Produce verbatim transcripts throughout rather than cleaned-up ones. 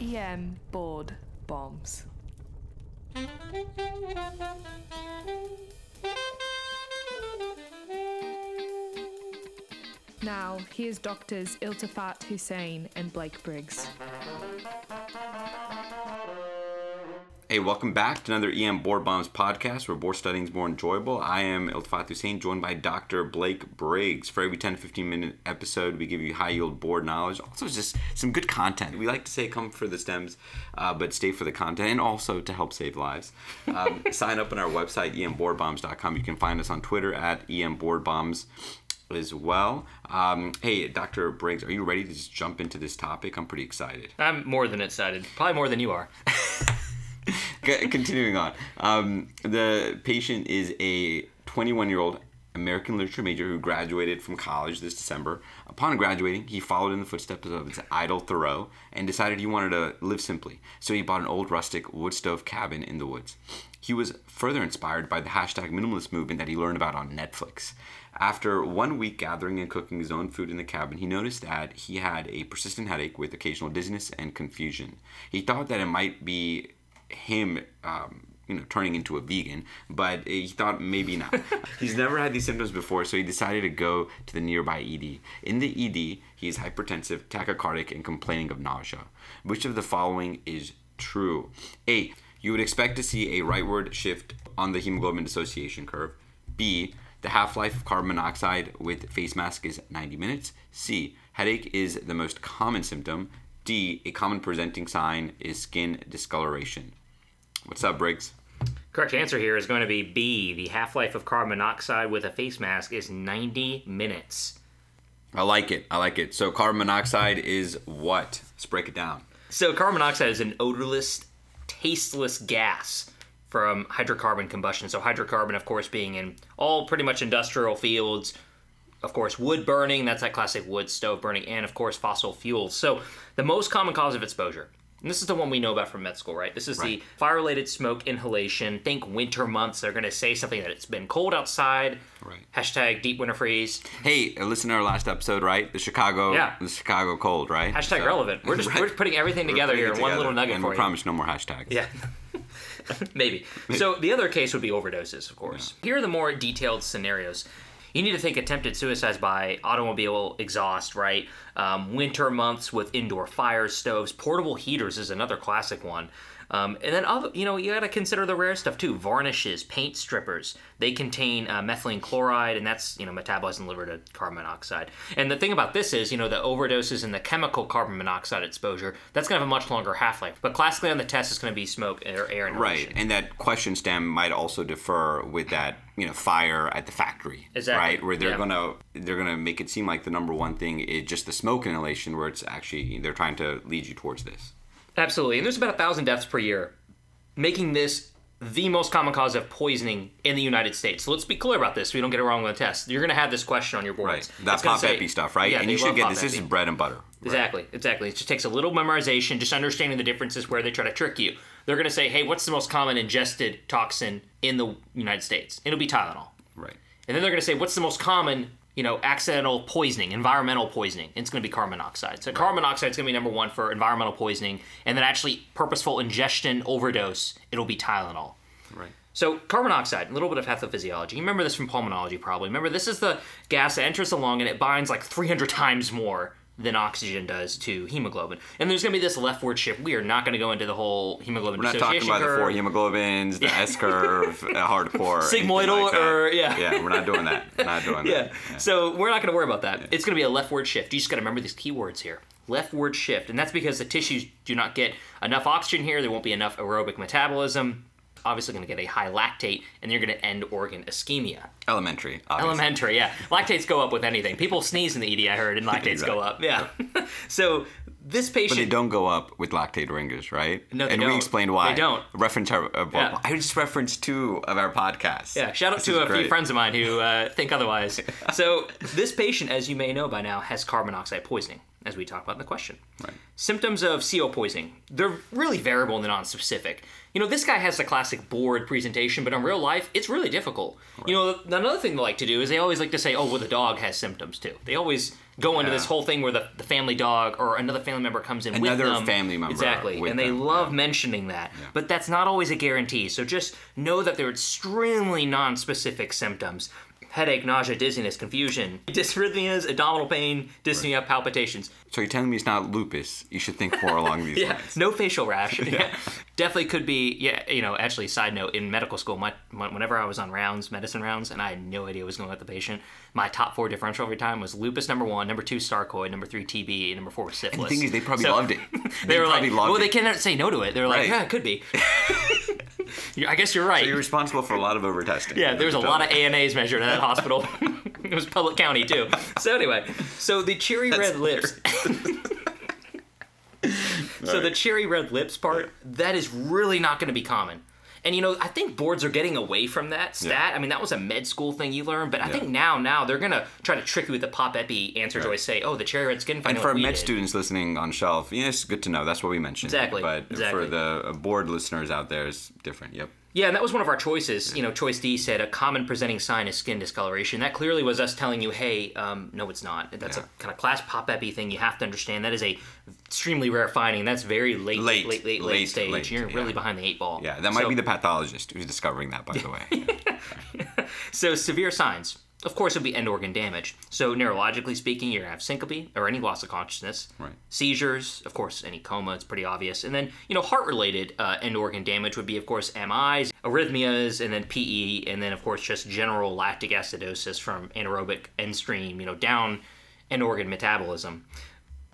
E M Board Bombs. Now, here's doctors Iltifat Husain and Blake Briggs. Hey, welcome back to another E M Board Bombs podcast, where board studying is more enjoyable. I am Iltifat Husain, joined by Doctor Blake Briggs. For every ten to fifteen minute episode, we give you high-yield board knowledge. Also, just some good content. We like to say come for the stems, uh, but stay for the content, and also to help save lives. Um, sign up on our website, E M board bombs dot com. You can find us on Twitter at E M board bombs as well. Um, hey, Doctor Briggs, are you ready to just jump into this topic? I'm pretty excited. I'm more than excited. Probably more than you are. Continuing on, um, the patient is a twenty-one-year-old American literature major who graduated from college this December. Upon graduating, he followed in the footsteps of his idol Thoreau and decided he wanted to live simply, so he bought an old rustic wood stove cabin in the woods. He was further inspired by the hashtag minimalist movement that he learned about on Netflix. After one week gathering and cooking his own food in the cabin, he noticed that he had a persistent headache with occasional dizziness and confusion. He thought that it might be him um you know turning into a vegan, but he thought maybe not. He's never had these symptoms before, so he decided to go to the nearby E D. In the E D, he is hypertensive, tachycardic, and complaining of nausea. Which of the following is true? A, you would expect to see a rightward shift on the hemoglobin dissociation curve. B, the half-life of carbon monoxide with face mask is ninety minutes. C, headache is the most common symptom. D, a common presenting sign is skin discoloration. What's up, Briggs? Correct answer here is going to be B. The half-life of carbon monoxide with a face mask is ninety minutes. I like it. I like it. So carbon monoxide is what? Let's break it down. So carbon monoxide is an odorless, tasteless gas from hydrocarbon combustion. So hydrocarbon, of course, being in all pretty much industrial fields, of course, wood burning, that's that classic wood stove burning, and of course, fossil fuels. So the most common cause of exposure, and this is the one we know about from med school, right? This is right. The fire-related smoke inhalation. Think winter months. They're going to say something that it's been cold outside. Right. Hashtag deep winter freeze. Hey, listen to our last episode, right? The Chicago yeah. the Chicago cold, right? Hashtag so, relevant. We're just right. we're putting everything together putting here in one little nugget and for you. And we promise no more hashtags. Yeah. Maybe. Maybe. So the other case would be overdoses, of course. Yeah. Here are the more detailed scenarios. You need to think attempted suicides by automobile exhaust, right? Um, winter months with indoor fire stoves. Portable heaters is another classic one. Um, and then, other, you know, you got to consider the rare stuff, too. Varnishes, paint strippers. They contain uh, methylene chloride, and that's, you know, metabolized in the liver to carbon monoxide. And the thing about this is, you know, the overdoses and the chemical carbon monoxide exposure, that's going to have a much longer half-life. But classically on the test, it's going to be smoke or air inhalation. Right, and that question stem might also differ with that, you know, fire at the factory, exactly. Right? Where they're yeah. gonna they're gonna make it seem like the number one thing is just the smoke inhalation, where it's actually they're trying to lead you towards this. Absolutely, and there's about a thousand deaths per year, making this the most common cause of poisoning in the United States. So let's be clear about this, so you don't get it wrong on the test. You're gonna have this question on your boards. Right. That pop epi stuff, right? Yeah, and you should get this. This is bread and butter. Right? Exactly, exactly. It just takes a little memorization, just understanding the differences where they try to trick you. They're gonna say, hey, what's the most common ingested toxin in the United States? It'll be Tylenol. Right. And then they're gonna say, what's the most common, you know, accidental poisoning, environmental poisoning? It's gonna be carbon monoxide. So right. Carbon monoxide is gonna be number one for environmental poisoning, and then actually purposeful ingestion overdose, it'll be Tylenol. Right. So carbon monoxide, a little bit of pathophysiology. You remember this from pulmonology probably. Remember, this is the gas that enters the lung and it binds like three hundred times more than oxygen does to hemoglobin. And there's going to be this leftward shift. We are not going to go into the whole hemoglobin dissociation curve. We're not talking about curve. The four hemoglobins, the yeah. S-curve, hardcore. Sigmoidal like or, yeah. Yeah, we're not doing that. We're not doing yeah. that. Yeah. So we're not going to worry about that. Yeah. It's going to be a leftward shift. You just got to remember these keywords here. Leftward shift. And that's because the tissues do not get enough oxygen here. There won't be enough aerobic metabolism. Obviously going to get a high lactate, and you're going to end organ ischemia. Elementary, obviously. Elementary, yeah. Lactates go up with anything. People sneeze in the E D, I heard, and lactates exactly. go up. Yeah. yeah. So this patient... But they don't go up with lactate ringers, right? No, they and don't. And we explained why. They don't. Reference our... Uh, yeah. I just referenced two of our podcasts. Yeah, shout out this to a great. few friends of mine who uh, think otherwise. So this patient, as you may know by now, has carbon monoxide poisoning. as we talk about in the question. Right. Symptoms of C O poisoning. They're really variable and non-specific. You know, this guy has the classic board presentation, but in real life, it's really difficult. Right. You know, another thing they like to do is they always like to say, oh, well, the dog has symptoms too. They always go into yeah. this whole thing where the, the family dog or another family member comes in another with them. Another family member. Exactly. And they them. love yeah. mentioning that. Yeah. But that's not always a guarantee. So just know that they're extremely non-specific symptoms. Headache, nausea, dizziness, confusion, dysrhythmias, abdominal pain, dyspnea, right. palpitations. So you're telling me it's not lupus. You should think more along these yeah. lines. No facial rash. yeah. Yeah. Definitely could be, yeah, you know, actually, side note, in medical school, my, my whenever I was on rounds, medicine rounds, and I had no idea what was going on with the patient, my top four differential every time was lupus number one, number two, sarcoid, number three, T B, number four, syphilis. And the thing is, they probably so, loved it. They, they were like, well, it. they cannot say no to it. They were right. like, yeah, it could be. I guess you're right. So you're responsible for a lot of overtesting. Yeah, there was a lot of A N As measured at that hospital. It was public county, too. So anyway, so the cherry That's red lips. So the cherry red lips part, that is really not going to be common. And, you know, I think boards are getting away from that stat. Yeah. I mean, that was a med school thing you learned. But I yeah. think now, now, they're going to try to trick you with the pop epi answer right. to always say, oh, the cherry red skin. And for our med did. students listening on shelf, yeah, it's good to know. That's what we mentioned. Exactly. But exactly. for the board listeners out there, it's different. Yep. Yeah, and that was one of our choices. Yeah. You know, choice D said a common presenting sign is skin discoloration. That clearly was us telling you, hey, um, no, it's not. That's yeah. a kind of class pop epi thing you have to understand. That is a extremely rare finding. That's very late, late, late, late, late stage. Late, You're yeah. really behind the eight ball. Yeah, that might so, be the pathologist who's discovering that, by the way. Yeah. Yeah. So severe signs. Of course, it would be end-organ damage. So neurologically speaking, you're going to have syncope or any loss of consciousness, right. seizures, of course, any coma. It's pretty obvious. And then, you know, heart-related uh, end-organ damage would be, of course, M Is, arrhythmias, and then P E, and then, of course, just general lactic acidosis from anaerobic end stream, you know, down end-organ metabolism.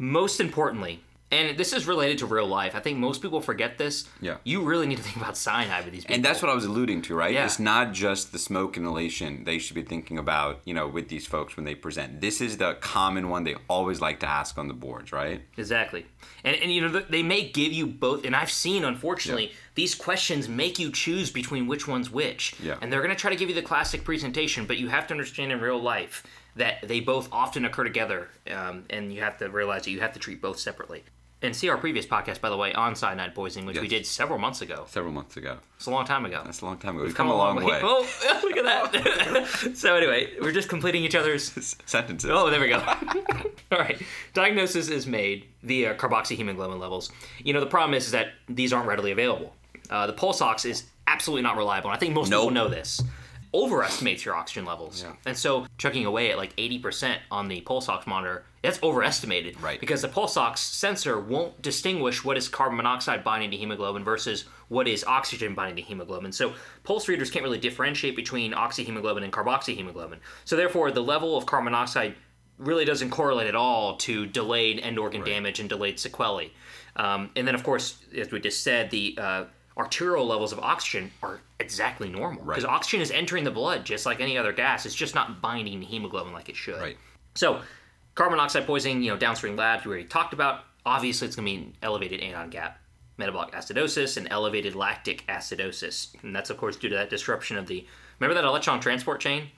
Most importantly, and this is related to real life. I think most people forget this. Yeah. You really need to think about cyanide with these people. And that's what I was alluding to, right? Yeah. It's not just the smoke inhalation they should be thinking about, you know, with these folks when they present. This is the common one they always like to ask on the boards, right? Exactly. And, and you know, they may give you both. And I've seen, unfortunately, yeah. these questions make you choose between which one's which. Yeah. And they're going to try to give you the classic presentation, but you have to understand in real life that they both often occur together. Um, and you have to realize that you have to treat both separately. And see our previous podcast, by the way, on cyanide poisoning, which yes. we did several months ago. Several months ago. It's a long time ago. That's a long time ago. We've, We've come, come a long, long way. way. Oh, look at that. So anyway, we're just completing each other's sentences. Oh, there we go. All right. Diagnosis is made via carboxyhemoglobin levels. You know, the problem is, is that these aren't readily available. Uh, the pulse ox is absolutely not reliable, and I think most nope. people know this. Overestimates your oxygen levels. Yeah. And so chugging away at like eighty percent on the pulse ox monitor, that's overestimated. Right. Because the pulse ox sensor won't distinguish what is carbon monoxide binding to hemoglobin versus what is oxygen binding to hemoglobin. So pulse readers can't really differentiate between oxyhemoglobin and carboxyhemoglobin. So therefore, the level of carbon monoxide really doesn't correlate at all to delayed end-organ right. damage and delayed sequelae. Um, and then, of course, as we just said, the uh, arterial levels of oxygen are exactly normal because right. oxygen is entering the blood just like any other gas. It's just not binding hemoglobin like it should. Right. So carbon monoxide poisoning, you know, downstream labs we already talked about. Obviously, it's going to be an elevated anion gap, metabolic acidosis, and elevated lactic acidosis. And that's, of course, due to that disruption of the, remember that electron transport chain?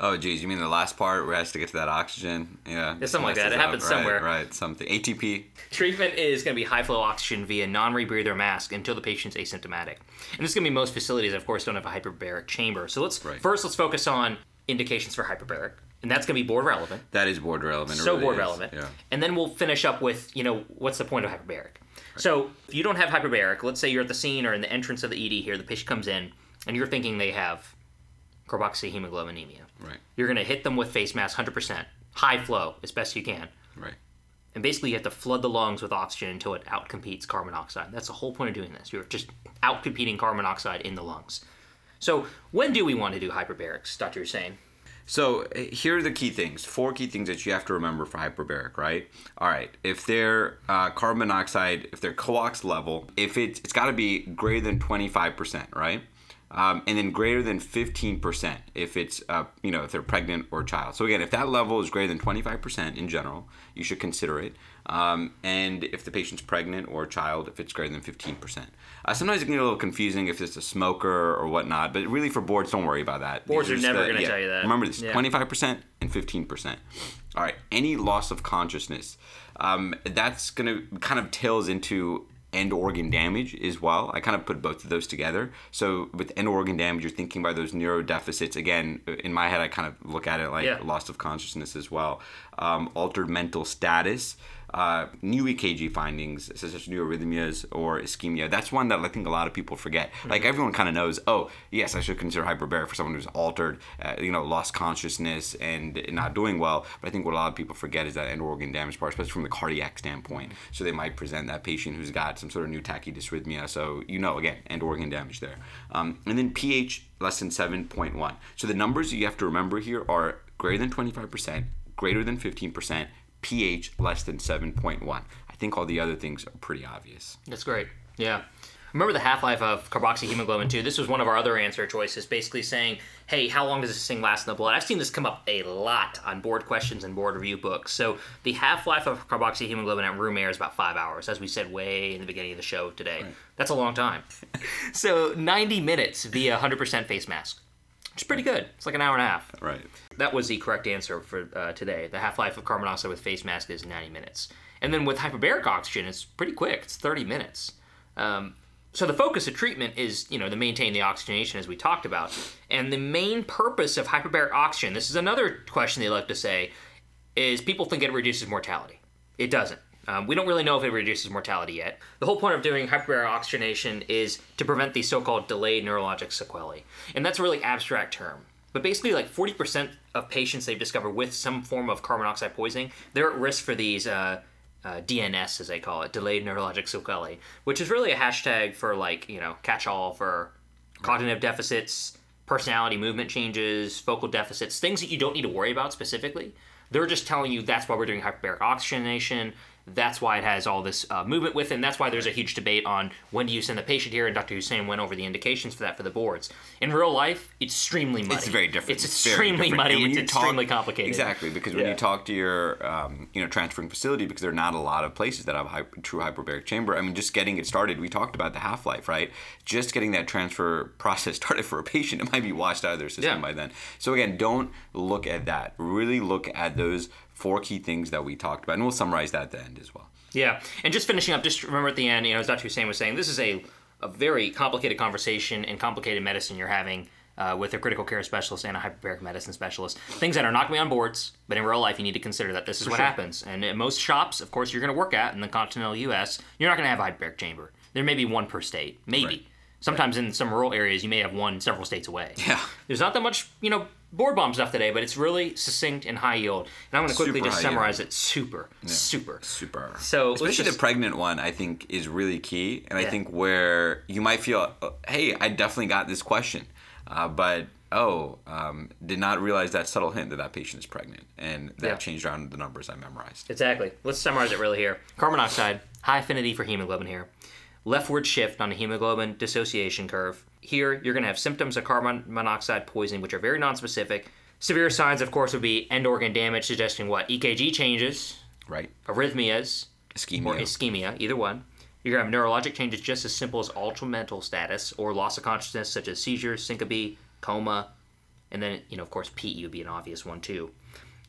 Oh, geez, you mean the last part where it has to get to that oxygen? Yeah. It's something like that. It up. happens right, somewhere. Right, something. A T P. Treatment is going to be high-flow oxygen via non-rebreather mask until the patient's asymptomatic. And this is going to be most facilities, of course, don't have a hyperbaric chamber. So let's right. first, let's focus on indications for hyperbaric. And that's going to be board relevant. That is board relevant. It so really board is. relevant. Yeah. And then we'll finish up with, you know, what's the point of hyperbaric? Right. So if you don't have hyperbaric, let's say you're at the scene or in the entrance of the E D here, the patient comes in, and you're thinking they have carboxyhemoglobinemia. Right. You're going to hit them with face mask one hundred percent, high flow as best you can. Right. And basically you have to flood the lungs with oxygen until it outcompetes carbon monoxide. That's the whole point of doing this. You're just outcompeting carbon monoxide in the lungs. So when do we want to do hyperbarics, Doctor Husain? So here are the key things, four key things that you have to remember for hyperbaric, right? All right, if they're uh, carbon monoxide, if they're co-ox level, if it's, it's got to be greater than twenty-five percent, right? Um, and then greater than fifteen percent if it's, uh, you know, if they're pregnant or a child. So again, if that level is greater than twenty-five percent in general, you should consider it. Um, and if the patient's pregnant or a child, if it's greater than fifteen percent. Uh, sometimes it can get a little confusing if it's a smoker or whatnot, but really for boards, don't worry about that. Boards are, are never going to yeah, tell you that. Remember this, yeah. twenty-five percent and fifteen percent. All right, any loss of consciousness. Um, that's going to kind of tails into end organ damage as well. I kind of put both of those together. So with end organ damage, you're thinking about those neuro deficits. Again, in my head, I kind of look at it like yeah. loss of consciousness as well. Um, altered mental status, uh, new E K G findings, such as new arrhythmias or ischemia. That's one that I think a lot of people forget. Mm-hmm. Like everyone kind of knows, oh, yes, I should consider hyperbaric for someone who's altered, uh, you know, lost consciousness and not doing well. But I think what a lot of people forget is that end organ damage part, especially from the cardiac standpoint. Mm-hmm. So they might present that patient who's got some sort of new tachydysrhythmia. So, you know, again, end organ damage there. Um, and then pH less than seven point one. So the numbers you have to remember here are greater than twenty-five percent, greater than fifteen percent, pH less than seven point one. I think all the other things are pretty obvious. That's great. Yeah. Remember the half-life of carboxyhemoglobin, too. This was one of our other answer choices, basically saying, hey, how long does this thing last in the blood? I've seen this come up a lot on board questions and board review books. So the half-life of carboxyhemoglobin at room air is about five hours, as we said way in the beginning of the show today. Right. That's a long time. So ninety minutes via one hundred percent face mask, which is pretty good. It's like an hour and a half. Right. That was the correct answer for uh, today. The half-life of carbon monoxide with face mask is ninety minutes. And then with hyperbaric oxygen, it's pretty quick. It's thirty minutes. Um... So the focus of treatment is, you know, to maintain the oxygenation as we talked about. And the main purpose of hyperbaric oxygen, this is another question they love to say, is people think it reduces mortality. It doesn't. Um, we don't really know if it reduces mortality yet. The whole point of doing hyperbaric oxygenation is to prevent the so-called delayed neurologic sequelae. And that's a really abstract term. But basically, like forty percent of patients they've discovered with some form of carbon monoxide poisoning, they're at risk for these uh Uh, D N S, as they call it, delayed neurologic sequelae, which is really a hashtag for, like, you know, catch-all for cognitive deficits, personality movement changes, focal deficits, things that you don't need to worry about specifically. They're just telling you that's why we're doing hyperbaric oxygenation. That's why it has all this uh, movement with it. That's why there's a huge debate on when do you send the patient here, and Doctor Husain went over the indications for that for the boards. In real life, it's extremely muddy. It's very different. It's, it's extremely different. muddy. It's extremely talk, complicated. Exactly, because when yeah. you talk to your um, you know, transferring facility, because there are not a lot of places that have a hyper, true hyperbaric chamber, I mean, just getting it started, we talked about the half-life, right? Just getting that transfer process started for a patient, it might be washed out of their system yeah. by then. So again, don't look at that. Really look at those four key things that we talked about, and we'll summarize that at the end as well. Yeah, and just finishing up, just remember at the end, you know, as Doctor Husain was saying, this is a, a very complicated conversation and complicated medicine you're having uh, with a critical care specialist and a hyperbaric medicine specialist. Things that are not going to be on boards, but in real life, you need to consider that this is For what sure. happens. And at most shops, of course, you're going to work at in the continental U S, you're not going to have a hyperbaric chamber. There may be one per state, maybe. Right. Sometimes in some rural areas, you may have one several states away. Yeah. There's not that much, you know, board bomb stuff today, but it's really succinct and high yield. And I'm going to quickly super just summarize yield. it. Super. Yeah. Super. Super. So especially just, the pregnant one, I think, is really key. And yeah. I think where you might feel, hey, I definitely got this question, uh, but, oh, um, did not realize that subtle hint that that patient is pregnant. And that yeah. changed around the numbers I memorized. Exactly. Let's summarize it really here. Carbon monoxide, high affinity for hemoglobin here. Leftward shift on a hemoglobin dissociation curve. Here, you're going to have symptoms of carbon monoxide poisoning, which are very nonspecific. Severe signs, of course, would be end organ damage, suggesting what? E K G changes. Right. Arrhythmias. Ischemia. Or ischemia, either one. You're going to have neurologic changes just as simple as altered mental status or loss of consciousness, such as seizures, syncope, coma. And then, you know, of course, P E would be an obvious one, too.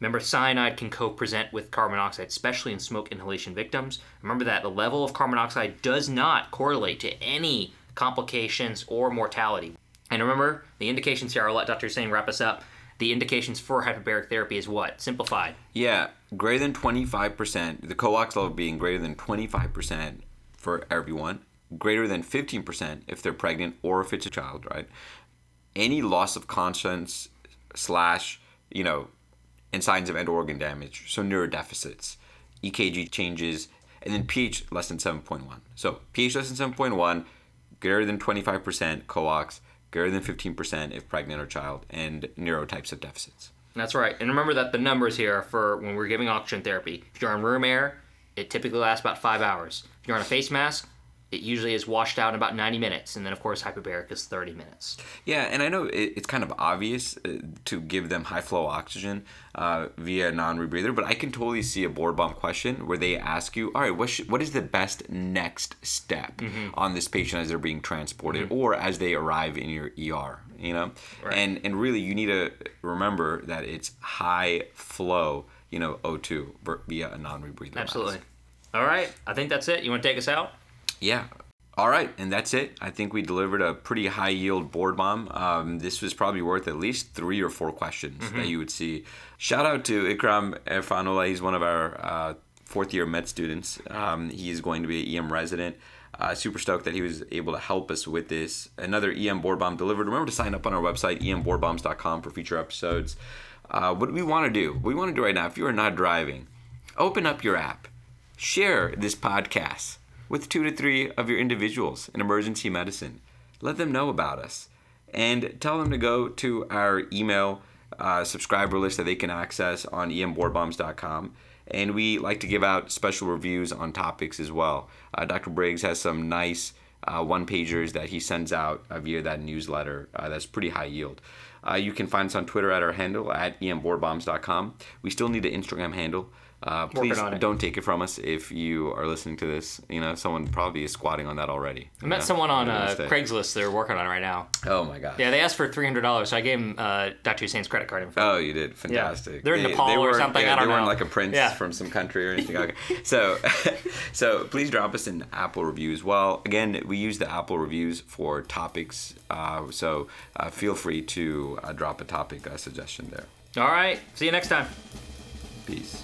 Remember, cyanide can co-present with carbon monoxide, especially in smoke inhalation victims. Remember that the level of carbon monoxide does not correlate to any complications or mortality. And remember, the indications here, I'll let Doctor Husain wrap us up. The indications for hyperbaric therapy is what? Simplified. Yeah, greater than twenty-five percent, the co-ox level being greater than twenty-five percent for everyone, greater than fifteen percent if they're pregnant or if it's a child, right? Any loss of conscience slash, you know, and signs of end organ damage, so neurodeficits, E K G changes, and then pH less than seven point one. So pH less than seven point one, greater than twenty-five percent co-ox, greater than fifteen percent if pregnant or child, and neurotypes of deficits. That's right. And remember that the numbers here for when we're giving oxygen therapy, if you're on room air, it typically lasts about five hours. If you're on a face mask, it usually is washed out in about ninety minutes, and then of course hyperbaric is thirty minutes. Yeah, and I know it, it's kind of obvious uh, to give them high flow oxygen uh, via non-rebreather, but I can totally see a board bomb question where they ask you, all right, what sh- what is the best next step mm-hmm. on this patient as they're being transported mm-hmm. or as they arrive in your E R, you know? Right. And and really you need to remember that it's high flow, you know, O two via a non-rebreather. Absolutely. Mask. All right, I think that's it. You want to take us out? Yeah. All right, and that's it. I think we delivered a pretty high-yield board bomb. Um, this was probably worth at least three or four questions mm-hmm. that you would see. Shout out to Ikram Erfanullah. He's one of our uh, fourth-year med students. Um, he is going to be an E M resident. Uh, super stoked that he was able to help us with this. Another E M board bomb delivered. Remember to sign up on our website, E M board bombs dot com, for future episodes. Uh, what do we want to do? What we want to do right now, if you are not driving, open up your app. Share this podcast with two to three of your individuals in emergency medicine. Let them know about us. And tell them to go to our email uh, subscriber list that they can access on E M board bombs dot com. And we like to give out special reviews on topics as well. Uh, Doctor Briggs has some nice uh, one-pagers that he sends out uh, via that newsletter uh, that's pretty high yield. Uh, you can find us on Twitter at our handle, at E M board bombs dot com. We still need an Instagram handle. Uh, please don't take it from us if you are listening to this. You know, someone probably is squatting on that already. I met know? someone on uh, Craigslist they're working on it right now. Oh my gosh. Yeah, they asked for three hundred dollars, so I gave him uh, Doctor Husain's credit card info. Oh, you did? Fantastic. Yeah. They're in they, Nepal they or something, yeah, I don't know. They weren't like a prince yeah. from some country or anything like that. So, so please drop us an Apple review as well. Again, we use the Apple reviews for topics, uh, so uh, feel free to uh, drop a topic uh, suggestion there. All right. See you next time. Peace.